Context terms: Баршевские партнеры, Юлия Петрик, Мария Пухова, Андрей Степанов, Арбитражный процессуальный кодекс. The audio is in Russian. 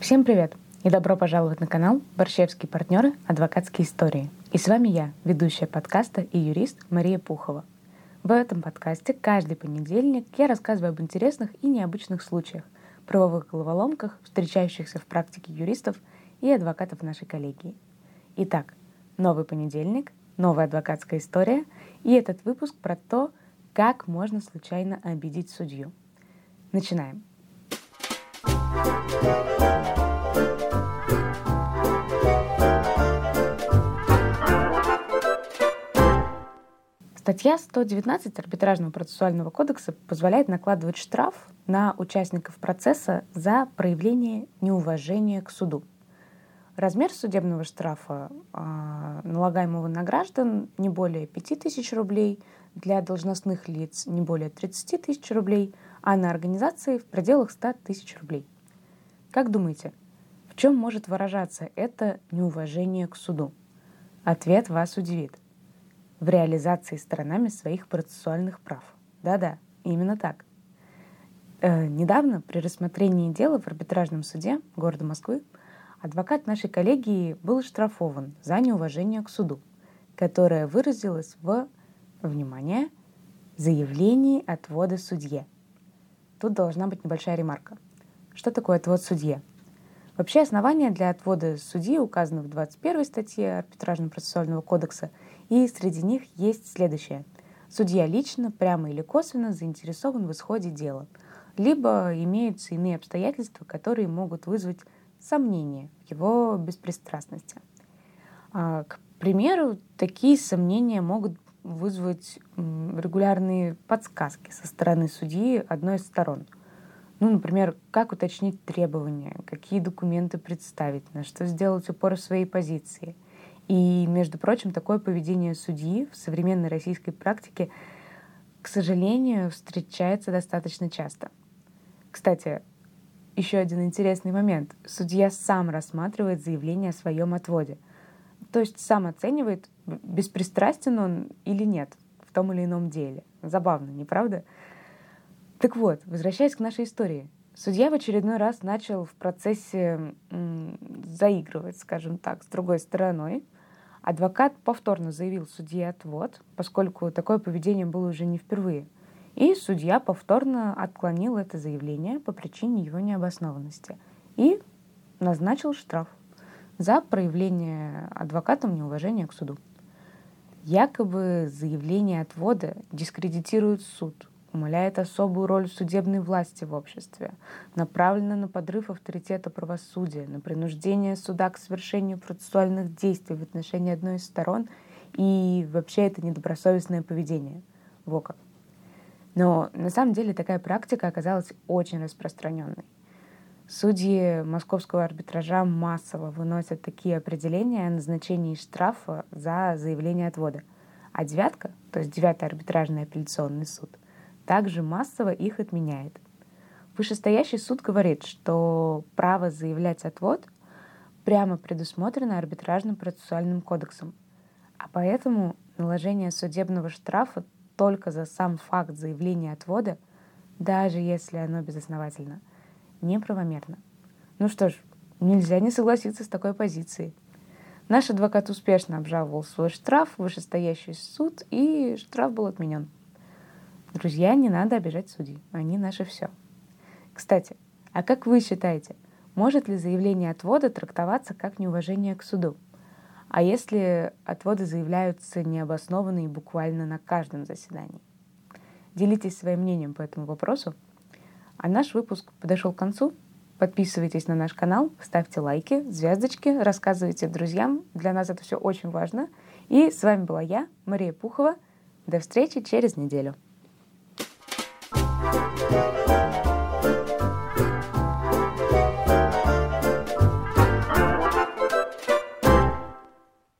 Всем привет и добро пожаловать на канал «Баршевские партнеры. Адвокатские истории». И с вами я, ведущая подкаста и юрист Мария Пухова. В этом подкасте каждый понедельник я рассказываю об интересных и необычных случаях, правовых головоломках, встречающихся в практике юристов и адвокатов нашей коллегии. Итак, новый понедельник, новая адвокатская история, и этот выпуск про то, как можно случайно обидеть судью. Начинаем. Статья 119 Арбитражного процессуального кодекса позволяет накладывать штраф на участников процесса за проявление неуважения к суду. Размер судебного штрафа, налагаемого на граждан, не более 5000 рублей, для должностных лиц не более 30 тысяч рублей, а на организации в пределах 100 тысяч рублей. Как думаете, в чем может выражаться это неуважение к суду? Ответ вас удивит. В реализации сторонами своих процессуальных прав. Да-да, именно так. Недавно при рассмотрении дела в арбитражном суде города Москвы адвокат нашей коллегии был оштрафован за неуважение к суду, которое выразилось в, внимание, заявлении отвода судье. Тут должна быть небольшая ремарка. Что такое отвод судье? Вообще основания для отвода судьи указаны в 21 статье Арбитражно-процессуального кодекса, и среди них есть следующее. Судья лично, прямо или косвенно заинтересован в исходе дела, либо имеются иные обстоятельства, которые могут вызвать сомнения в его беспристрастности. К примеру, такие сомнения могут вызвать регулярные подсказки со стороны судьи одной из сторон. Например, как уточнить требования, какие документы представить, на что сделать упор в своей позиции. И, между прочим, такое поведение судьи в современной российской практике, к сожалению, встречается достаточно часто. Кстати, еще один интересный момент. Судья сам рассматривает заявление о своем отводе. То есть сам оценивает, беспристрастен он или нет в том или ином деле. Забавно, не правда? Так вот, возвращаясь к нашей истории. Судья в очередной раз начал в процессе заигрывать, скажем так, с другой стороной. Адвокат повторно заявил судье отвод, поскольку такое поведение было уже не впервые. И судья повторно отклонил это заявление по причине его необоснованности и назначил штраф за проявление адвокатом неуважения к суду. Якобы заявление отвода дискредитирует суд, умаляет особую роль судебной власти в обществе, направлена на подрыв авторитета правосудия, на принуждение суда к совершению процессуальных действий в отношении одной из сторон, и вообще это недобросовестное поведение. Во как. Но на самом деле такая практика оказалась очень распространенной. Судьи московского арбитража массово выносят такие определения о назначении штрафа за заявление отвода. А девятка, то есть 9-й арбитражный апелляционный суд, также массово их отменяет. Вышестоящий суд говорит, что право заявлять отвод прямо предусмотрено арбитражным процессуальным кодексом, а поэтому наложение судебного штрафа только за сам факт заявления отвода, даже если оно безосновательно, неправомерно. Что ж, нельзя не согласиться с такой позицией. Наш адвокат успешно обжаловал свой штраф в вышестоящий суд, и штраф был отменен. Друзья, не надо обижать судей, они наше все. Кстати, а как вы считаете, может ли заявление отвода трактоваться как неуважение к суду? А если отводы заявляются необоснованно и буквально на каждом заседании? Делитесь своим мнением по этому вопросу. А наш выпуск подошел к концу. Подписывайтесь на наш канал, ставьте лайки, звездочки, рассказывайте друзьям. Для нас это все очень важно. И с вами была я, Мария Пухова. До встречи через неделю.